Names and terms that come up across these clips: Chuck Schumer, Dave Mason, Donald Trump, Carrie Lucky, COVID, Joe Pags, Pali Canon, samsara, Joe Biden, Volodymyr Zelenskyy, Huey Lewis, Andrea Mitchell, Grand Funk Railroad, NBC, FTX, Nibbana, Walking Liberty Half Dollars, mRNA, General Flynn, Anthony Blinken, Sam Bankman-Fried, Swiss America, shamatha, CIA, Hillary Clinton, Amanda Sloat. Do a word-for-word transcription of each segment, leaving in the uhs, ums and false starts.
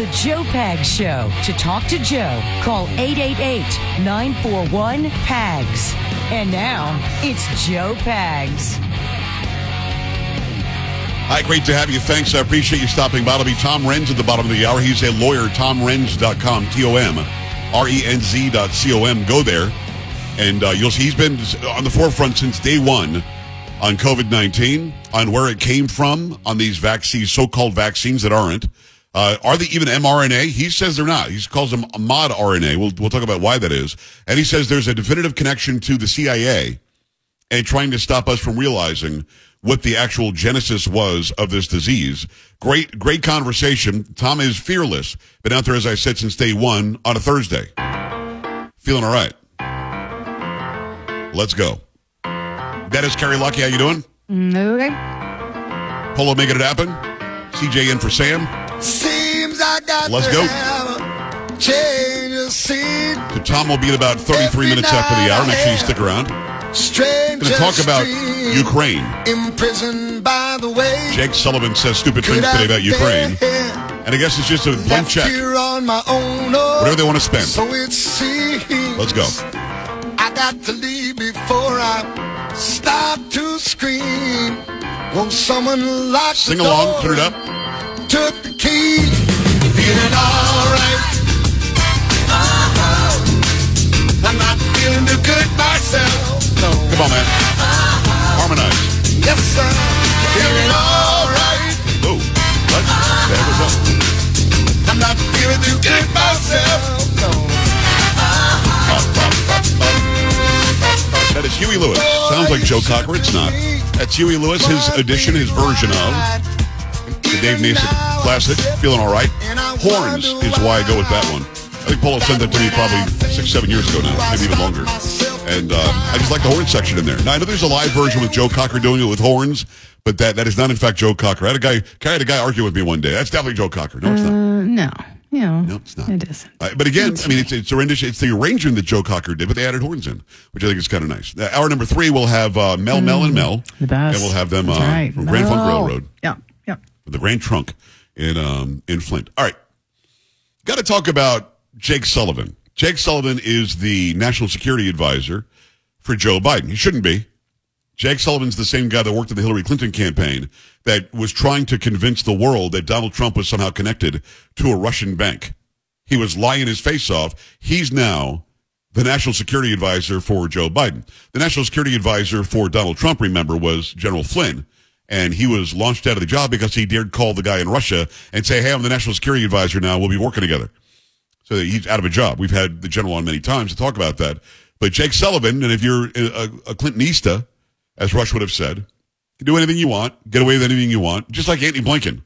The Joe Pags Show. To talk to Joe, call eight eight eight, nine four one, P A G S. And now, it's Joe Pags. Hi, great to have you. Thanks. I appreciate you stopping by. It'll be Tom Renz at the bottom of the hour. He's a lawyer, Tom Renz dot com, T O M R E N Z dot C O M. Go there, and uh, you'll see he's been on the forefront since day one on COVID nineteen, on where it came from, on these vaccines, so-called vaccines that aren't. Uh, are they even mRNA? He says they're not. He calls them mod R N A. We'll, we'll talk about why that is. And he says there's a definitive connection to the C I A and trying to stop us from realizing what the actual genesis was of this disease. Great, great conversation. Tom is fearless. Been out there, as I said, since day one on a Thursday. Feeling all right. Let's go. That is Carrie Lucky. How you doing? Okay. Polo making it happen. C J in for Sam. Seems I got Let's go. Change of scene. So Tom will be in about thirty-three Every minutes after the hour. Make sure you stick around. Strange. We're going to talk about Ukraine. Imprisoned by the way. Jake Sullivan says stupid Could things today about Ukraine. And I guess it's just a blank check. On my own, oh, whatever they want to spend. So it seems. Let's go. I got to leave before I start to scream. Won't someone lock Sing the along, door? Turn it up. Took the key, feeling alright. Uh-huh. I'm not feeling too good myself. No. Come on, man. Uh-huh. Harmonize. Yes, sir. Feeling alright. Oh, what? Uh-huh. That was up. I'm not feeling too good myself. No. Uh-huh. Up, up, up, up. That is Huey Lewis. Sounds like Joe Cocker. It's not. That's Huey Lewis, his edition, his version of the Dave Mason classic, Feeling All Right. Horns is why I go with that one. I think Polo sent that to me probably six, seven years ago now, maybe even longer. And uh, I just like the horn section in there. Now, I know there's a live version with Joe Cocker doing it with horns, but that, that is not, in fact, Joe Cocker. I had a guy, I had a guy argue with me one day. That's definitely Joe Cocker. No, it's not. Uh, no. You know, no, it's not. It isn't. Uh, but again, I mean, it's it's, rendition, it's the arrangement that Joe Cocker did, but they added horns in, which I think is kind of nice. Uh, hour number three, we'll have uh, Mel, mm, Mel, and Mel. The best. And we'll have them uh, right. from Mel. Grand Funk Railroad. Yeah. The Grand Trunk in um, in Flint. All right. Got to talk about Jake Sullivan. Jake Sullivan is the national security advisor for Joe Biden. He shouldn't be. Jake Sullivan's the same guy that worked at the Hillary Clinton campaign that was trying to convince the world that Donald Trump was somehow connected to a Russian bank. He was lying his face off. He's now the national security advisor for Joe Biden. The national security advisor for Donald Trump, remember, was General Flynn. And he was launched out of the job because he dared call the guy in Russia and say, hey, I'm the national security advisor now. We'll be working together. So he's out of a job. We've had the general on many times to talk about that. But Jake Sullivan, and if you're a, a Clintonista, as Rush would have said, you can do anything you want, get away with anything you want, just like Anthony Blinken.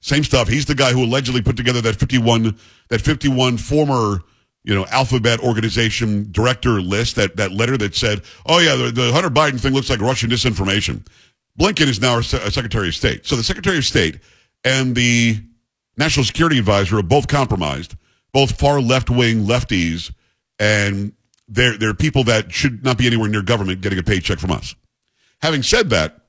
Same stuff. He's the guy who allegedly put together that fifty-one, that fifty-one former, you know, alphabet organization director list, that, that letter that said, oh, yeah, the, the Hunter Biden thing looks like Russian disinformation. Blinken is now our Secretary of State. So the Secretary of State and the National Security Advisor are both compromised, both far left-wing lefties, and they're, they're people that should not be anywhere near government getting a paycheck from us. Having said that,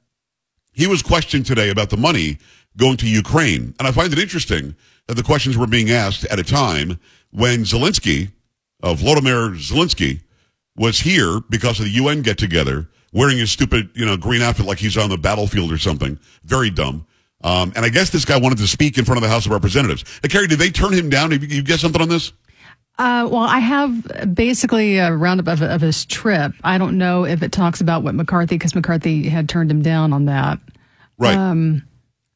he was questioned today about the money going to Ukraine. And I find it interesting that the questions were being asked at a time when Zelensky, uh, Volodymyr Zelenskyy, was here because of the U N get-together, wearing his stupid, you know, green outfit like he's on the battlefield or something. Very dumb. Um, and I guess this guy wanted to speak in front of the House of Representatives. Now, Carrie, did they turn him down? Did you get something on this? Uh, well, I have basically a roundup of, of his trip. I don't know if it talks about what McCarthy, because McCarthy had turned him down on that. Right. Um,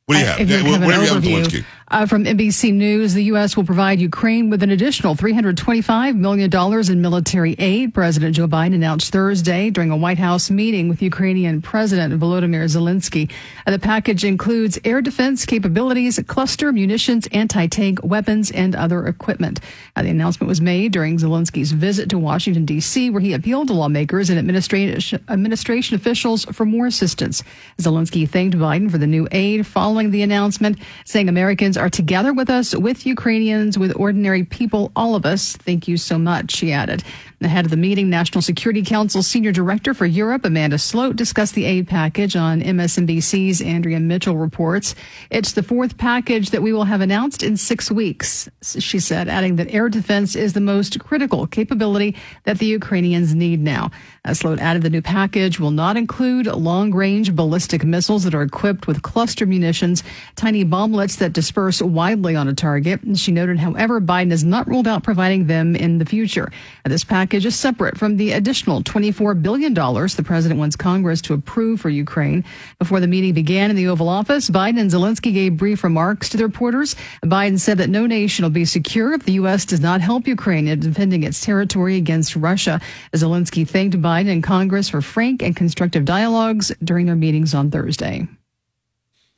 what do you have? I, yeah, what, what do you have with Zelensky? Uh, from N B C News, the U S will provide Ukraine with an additional three hundred twenty-five million dollars in military aid. President Joe Biden announced Thursday during a White House meeting with Ukrainian President Volodymyr Zelenskyy. Uh, the package includes air defense capabilities, cluster munitions, anti-tank weapons, and other equipment. Uh, the announcement was made during Zelensky's visit to Washington, D C, where he appealed to lawmakers and administration, administration officials for more assistance. Zelenskyy thanked Biden for the new aid following the announcement, saying Americans are together with us, with Ukrainians, with ordinary people, all of us. Thank you so much, she added. Ahead of the meeting, National Security Council Senior Director for Europe, Amanda Sloat, discussed the aid package on M S N B C's Andrea Mitchell reports. It's the fourth package that we will have announced in six weeks, she said, adding that air defense is the most critical capability that the Ukrainians need now. As Sloat added, the new package will not include long-range ballistic missiles that are equipped with cluster munitions, tiny bomblets that disperse widely on a target. She noted, however, Biden has not ruled out providing them in the future. This package is separate from the additional twenty-four billion dollars the president wants Congress to approve for Ukraine. Before the meeting began in the Oval Office, Biden and Zelensky gave brief remarks to the reporters. Biden said that no nation will be secure if the U S does not help Ukraine in defending its territory against Russia. Zelensky thanked Biden and Congress for frank and constructive dialogues during their meetings on Thursday.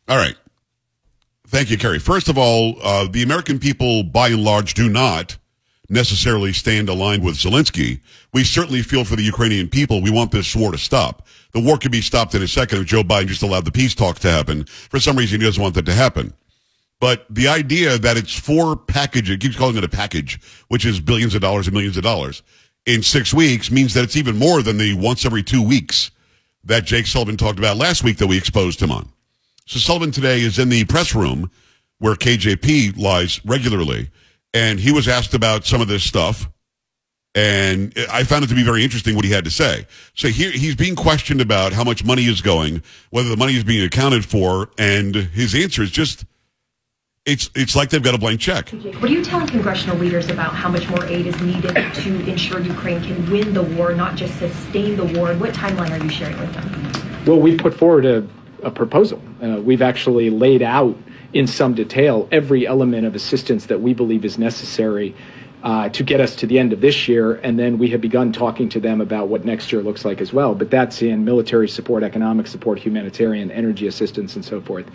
All right. Thank you, Carrie. First of all, uh, the American people, by and large, do not necessarily stand aligned with Zelensky. We certainly feel for the Ukrainian people. We want this war to stop. The war could be stopped in a second if Joe Biden just allowed the peace talks to happen. For some reason, he doesn't want that to happen. But the idea that it's four packages, it keeps calling it a package, which is billions of dollars and millions of dollars, in six weeks means that it's even more than the once every two weeks that Jake Sullivan talked about last week that we exposed him on. So Sullivan today is in the press room where K J P lies regularly, and he was asked about some of this stuff, and I found it to be very interesting what he had to say. So here he's being questioned about how much money is going, whether the money is being accounted for, and his answer is just, it's it's like they've got a blank check. What are you telling congressional leaders about how much more aid is needed to ensure Ukraine can win the war, not just sustain the war? And what timeline are you sharing with them? Well, we put forward a a proposal. Uh, we've actually laid out in some detail every element of assistance that we believe is necessary uh, to get us to the end of this year, and then we have begun talking to them about what next year looks like as well. But that's in military support, economic support, humanitarian, energy assistance, and so forth.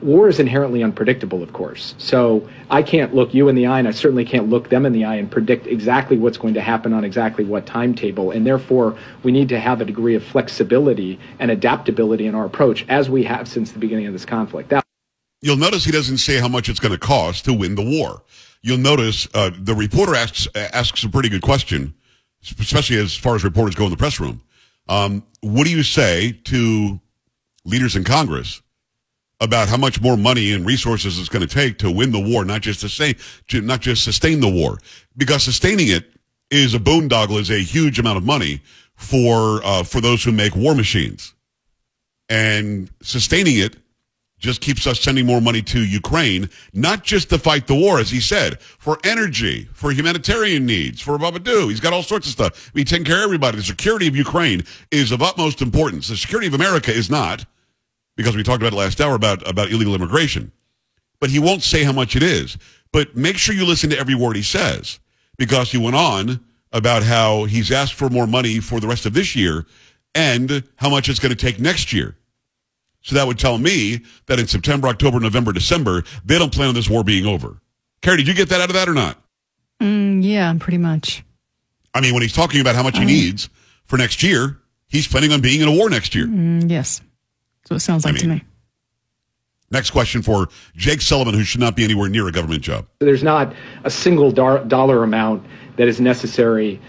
War is inherently unpredictable, of course. So I can't look you in the eye, and I certainly can't look them in the eye and predict exactly what's going to happen on exactly what timetable. And therefore, we need to have a degree of flexibility and adaptability in our approach, as we have since the beginning of this conflict. That- You'll notice he doesn't say how much it's going to cost to win the war. You'll notice uh, the reporter asks asks a pretty good question, especially as far as reporters go in the press room. Um, what do you say to leaders in Congress about how much more money and resources it's going to take to win the war, not just to say, not just sustain the war? Because sustaining it is a boondoggle, is a huge amount of money for uh, for those who make war machines, and sustaining it just keeps us sending more money to Ukraine, not just to fight the war, as he said, for energy, for humanitarian needs, for Babadoo. He's got all sorts of stuff. We take care of everybody. The security of Ukraine is of utmost importance. The security of America is not, because we talked about it last hour about, about illegal immigration. But he won't say how much it is. But make sure you listen to every word he says, because he went on about how he's asked for more money for the rest of this year and how much it's going to take next year. So that would tell me that in September, October, November, December, they don't plan on this war being over. Carrie, did you get that out of that or not? Mm, yeah, pretty much. I mean, when he's talking about how much um, he needs for next year, he's planning on being in a war next year. Mm, yes. So it sounds like I mean, to me. Next question for Jake Sullivan, who should not be anywhere near a government job. There's not a single do- dollar amount that is necessary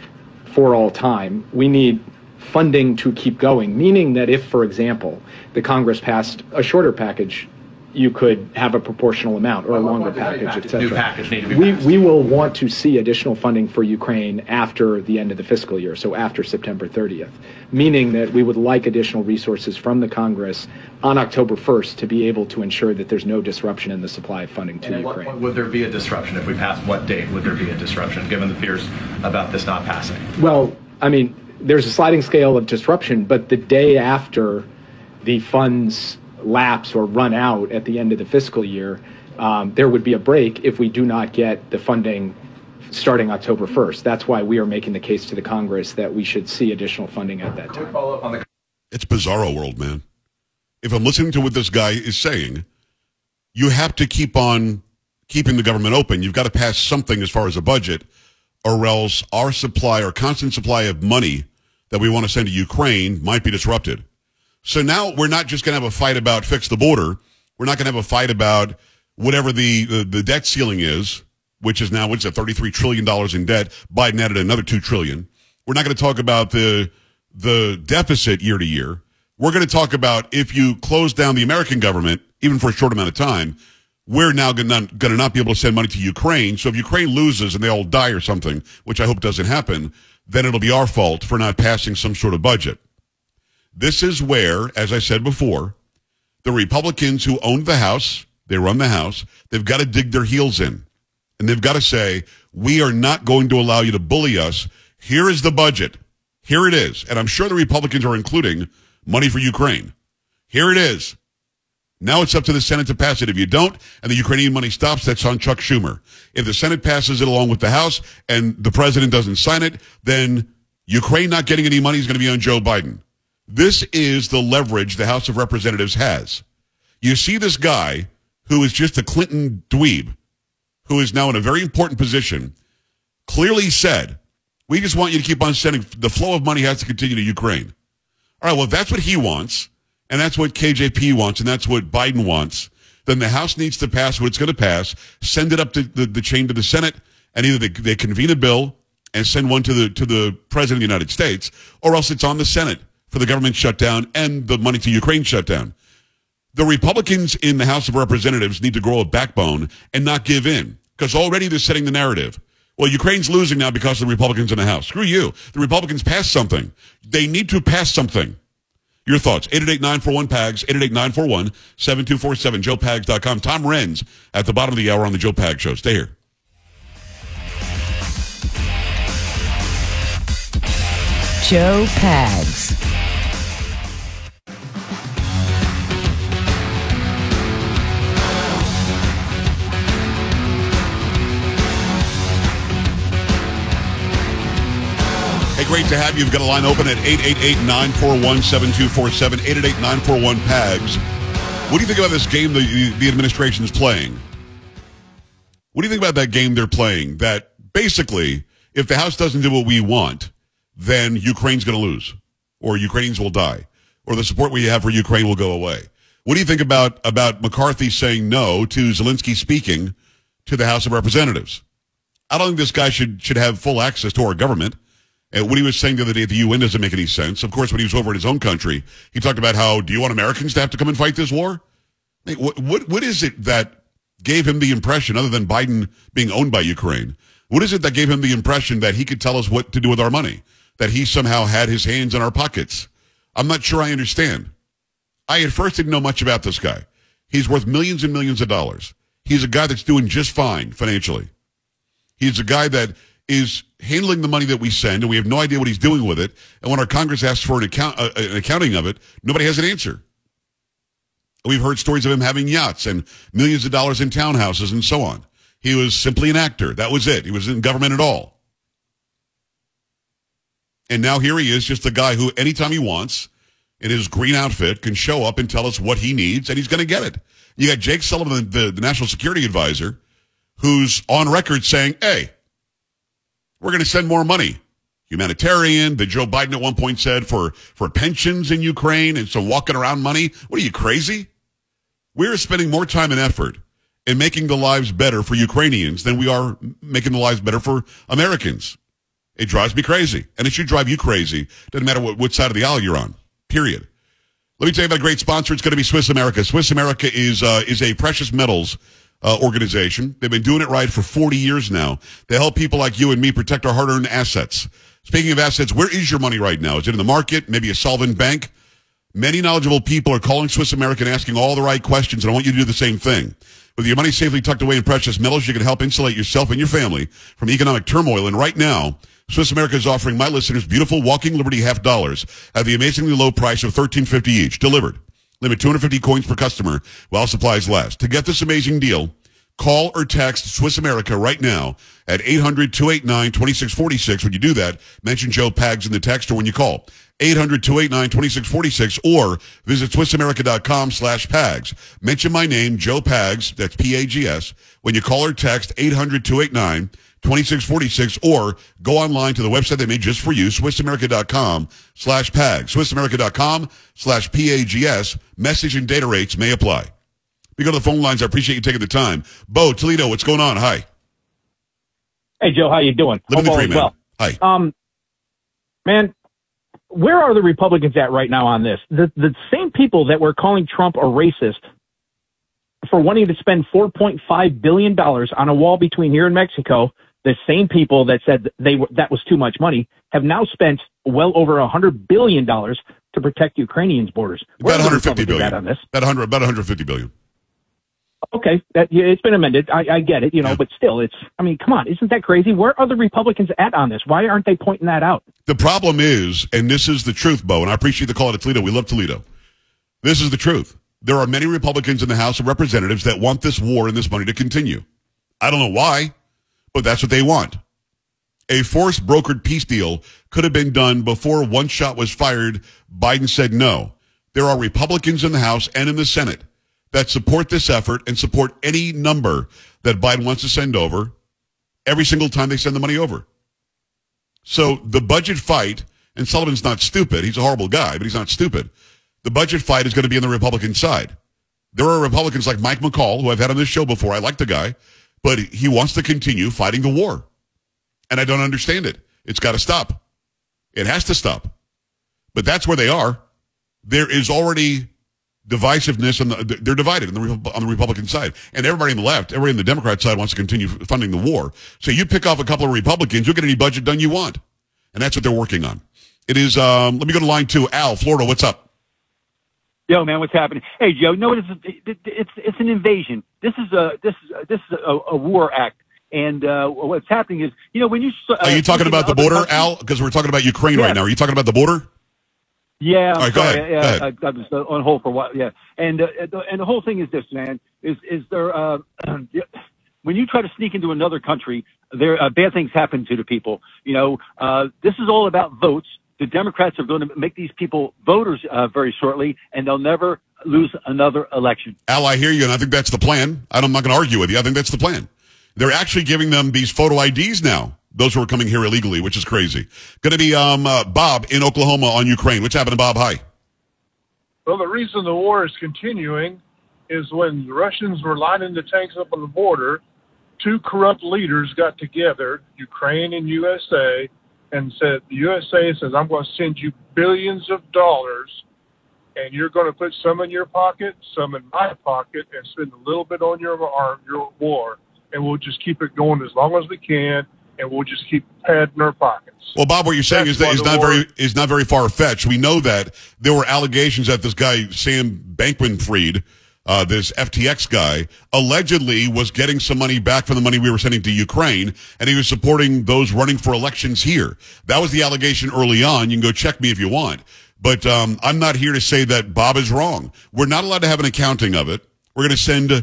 for all time. We need funding to keep going, meaning that if, for example, the Congress passed a shorter package, you could have a proportional amount or a longer package, et cetera. We we will want to see additional funding for Ukraine after the end of the fiscal year, so after September thirtieth, meaning that we would like additional resources from the Congress on October first to be able to ensure that there's no disruption in the supply of funding to Ukraine. What, would there be a disruption if we pass? What date would there be a disruption, given the fears about this not passing? Well, I mean, there's a sliding scale of disruption, but the day after the funds lapse or run out at the end of the fiscal year, um, there would be a break if we do not get the funding starting October first. That's why we are making the case to the Congress that we should see additional funding at that time. Follow up on the- it's bizarro world, man. If I'm listening to what this guy is saying, you have to keep on keeping the government open. You've got to pass something as far as a budget, or else our supply, our constant supply of money that we want to send to Ukraine might be disrupted. So now we're not just going to have a fight about fix the border. We're not going to have a fight about whatever the, the, the debt ceiling is, which is now, what's that, thirty-three trillion dollars in debt. Biden added another two trillion. We're not going to talk about the the deficit year to year. We're going to talk about if you close down the American government, even for a short amount of time, we're now going to not be able to send money to Ukraine. So if Ukraine loses and they all die or something, which I hope doesn't happen, then it'll be our fault for not passing some sort of budget. This is where, as I said before, the Republicans who own the House, they run the House, they've got to dig their heels in. And they've got to say, we are not going to allow you to bully us. Here is the budget. Here it is. And I'm sure the Republicans are including money for Ukraine. Here it is. Now it's up to the Senate to pass it. If you don't, and the Ukrainian money stops, that's on Chuck Schumer. If the Senate passes it along with the House and the president doesn't sign it, then Ukraine not getting any money is going to be on Joe Biden. This is the leverage the House of Representatives has. You see this guy who is just a Clinton dweeb, who is now in a very important position, clearly said, we just want you to keep on sending. The flow of money has to continue to Ukraine. All right, well, if that's what he wants, and that's what K J P wants, and that's what Biden wants, then the House needs to pass what it's going to pass, send it up to the, the chain to the Senate, and either they, they convene a bill and send one to the to the President of the United States, or else it's on the Senate for the government shutdown and the money to Ukraine shutdown. The Republicans in the House of Representatives need to grow a backbone and not give in, because already they're setting the narrative. Well, Ukraine's losing now because of the Republicans in the House. Screw you. The Republicans passed something. They need to pass something. Your thoughts, eight eight eight, nine four one, P A G S, eight eight eight, nine four one, seven two four seven, joe pags dot com. Tom Renz at the bottom of the hour on the Joe Pags Show. Stay here. Joe Pags. Hey, great to have you. You've got a line open at eight eight eight, nine four one, seven two four seven, eight eight eight, nine four one, P A G S. What do you think about this game the, the administration is playing? What do you think about that game they're playing? That basically, if the House doesn't do what we want, then Ukraine's going to lose, or Ukrainians will die, or the support we have for Ukraine will go away. What do you think about, about McCarthy saying no to Zelenskyy speaking to the House of Representatives? I don't think this guy should should have full access to our government. And what he was saying the other day at the U N doesn't make any sense. Of course, when he was over in his own country, he talked about how, do you want Americans to have to come and fight this war? What, what, what is it that gave him the impression, other than Biden being owned by Ukraine, what is it that gave him the impression that he could tell us what to do with our money? That he somehow had his hands in our pockets? I'm not sure I understand. I at first didn't know much about this guy. He's worth millions and millions of dollars. He's a guy that's doing just fine financially. He's a guy that is handling the money that we send, and we have no idea what he's doing with it. And when our Congress asks for an account, uh, an accounting of it, nobody has an answer. We've heard stories of him having yachts and millions of dollars in townhouses and so on. He was simply an actor. That was it. He wasn't in government at all. And now here he is, just a guy who anytime he wants, in his green outfit, can show up and tell us what he needs, and he's going to get it. You got Jake Sullivan, the, the National Security Advisor, who's on record saying, hey, we're going to send more money. Humanitarian, that Joe Biden at one point said for, for pensions in Ukraine and some walking around money. What are you, crazy? We're spending more time and effort in making the lives better for Ukrainians than we are making the lives better for Americans. It drives me crazy, and it should drive you crazy. Doesn't matter what, what side of the aisle you're on, period. Let me tell you about a great sponsor. It's going to be Swiss America. Swiss America is uh, is a precious metals Uh, organization. They've been doing it right for forty years now. They help people like you and me protect our hard-earned assets. Speaking of assets, where is your money right now? Is it in the market? Maybe a solvent bank? Many knowledgeable people are calling Swiss America and asking all the right questions, and I want you to do the same thing. With your money safely tucked away in precious metals, you can help insulate yourself and your family from economic turmoil. And right now, Swiss America is offering my listeners beautiful Walking Liberty Half Dollars at the amazingly low price of thirteen dollars and fifty cents each, delivered. Limit two hundred fifty coins per customer while supplies last. To get this amazing deal, call or text Swiss America right now at eight hundred, two eight nine, two six four six. When you do that, mention Joe Pags in the text or when you call. eight hundred, two eight nine, two six four six or visit SwissAmerica.com slash Pags. Mention my name, Joe Pags, that's P A G S, when you call or text eight hundred, two eight nine, two six four six or go online to the website they made just for you, SwissAmerica.com slash Pags. SwissAmerica.com slash P A G S. Message and data rates may apply. We go to the phone lines. I appreciate you taking the time. Bo, Toledo, what's going on? Hi. Hey, Joe, how you doing? Living the dream, man. Well. Hi. Um, man, where are the Republicans at right now on this? The, the same people that were calling Trump a racist for wanting to spend four point five billion dollars on a wall between here and Mexico, the same people that said they that was too much money, have now spent well over one hundred billion dollars to protect Ukrainians' borders. Where about one hundred fifty billion dollars on this? About one hundred, about one hundred fifty billion dollars. Okay, that, yeah, it's been amended. I, I get it, you know, yeah. But still, it's, I mean, come on, isn't that crazy? Where are the Republicans at on this? Why aren't they pointing that out? The problem is, and this is the truth, Bo, and I appreciate the call to Toledo. We love Toledo. This is the truth. There are many Republicans in the House of Representatives that want this war and this money to continue. I don't know why, but that's what they want. A forced brokered peace deal could have been done before one shot was fired. Biden said no. There are Republicans in the House and in the Senate that support this effort and support any number that Biden wants to send over every single time they send the money over. So the budget fight, and Sullivan's not stupid. He's a horrible guy, but he's not stupid. The budget fight is going to be on the Republican side. There are Republicans like Mike McCaul, who I've had on this show before. I like the guy, but he wants to continue fighting the war. And I don't understand it. It's got to stop. It has to stop. But that's where they are. There is already divisiveness, and the, they're divided on the, on the Republican side. And everybody on the left, everybody on the Democrat side wants to continue funding the war. So you pick off a couple of Republicans, you'll get any budget done you want. And that's what they're working on. It is, um, let me go to line two. Al, Florida, what's up? Yo, man, what's happening? Hey, Joe, no, it's, it's, it's an invasion. This is a, this is a, this is a, a war act. And uh, what's happening is, you know, when you... Uh, Are you talking about the border, countries, Al? Because we're talking about Ukraine yeah. right now. Are you talking about the border? Yeah, right, go ahead. yeah, go ahead. I, I was on hold for a while. Yeah, and uh, and the whole thing is this, man. Is is there? Uh, when you try to sneak into another country, there uh, bad things happen to the people. You know, uh, this is all about votes. The Democrats are going to make these people voters uh, very shortly, and they'll never lose another election. Al, I hear you, and I think that's the plan. I'm not going to argue with you. I think that's the plan. They're actually giving them these photo I Ds now. Those who are coming here illegally, which is crazy. Going to be um, uh, Bob in Oklahoma on Ukraine. What's happening, Bob? Hi. Well, the reason the war is continuing is when the Russians were lining the tanks up on the border, two corrupt leaders got together, Ukraine and U S A, and said, the U S A says, I'm going to send you billions of dollars, and you're going to put some in your pocket, some in my pocket, and spend a little bit on your arm, your war, and we'll just keep it going as long as we can. And we'll just keep padding our pockets. Well, Bob, what you're saying That's is that is not war. very is not very far fetched. We know that there were allegations that this guy Sam Bankman-Fried, uh, this F T X guy, allegedly was getting some money back from the money we were sending to Ukraine, and he was supporting those running for elections here. That was the allegation early on. You can go check me if you want, but um, I'm not here to say that Bob is wrong. We're not allowed to have an accounting of it. We're going to send uh,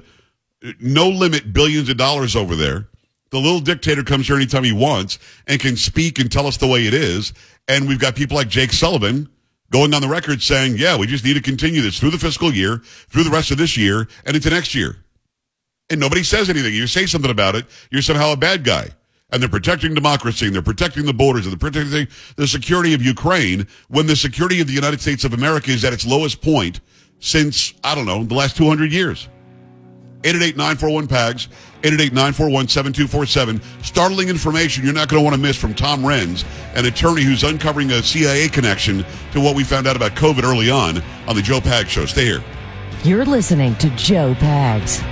no limit billions of dollars over there. The little dictator comes here anytime he wants and can speak and tell us the way it is. And we've got people like Jake Sullivan going on the record saying, yeah, we just need to continue this through the fiscal year, through the rest of this year, and into next year. And nobody says anything. You say something about it, you're somehow a bad guy. And they're protecting democracy, and they're protecting the borders, and they're protecting the security of Ukraine when the security of the United States of America is at its lowest point since, I don't know, the last two hundred years. eight eight eight, nine four one, P A G S, eight eight eight, nine four one, seven two four seven. Startling information you're not going to want to miss from Tom Renz, an attorney who's uncovering a C I A connection to what we found out about COVID early on on the Joe Pags Show. Stay here. You're listening to Joe Pags.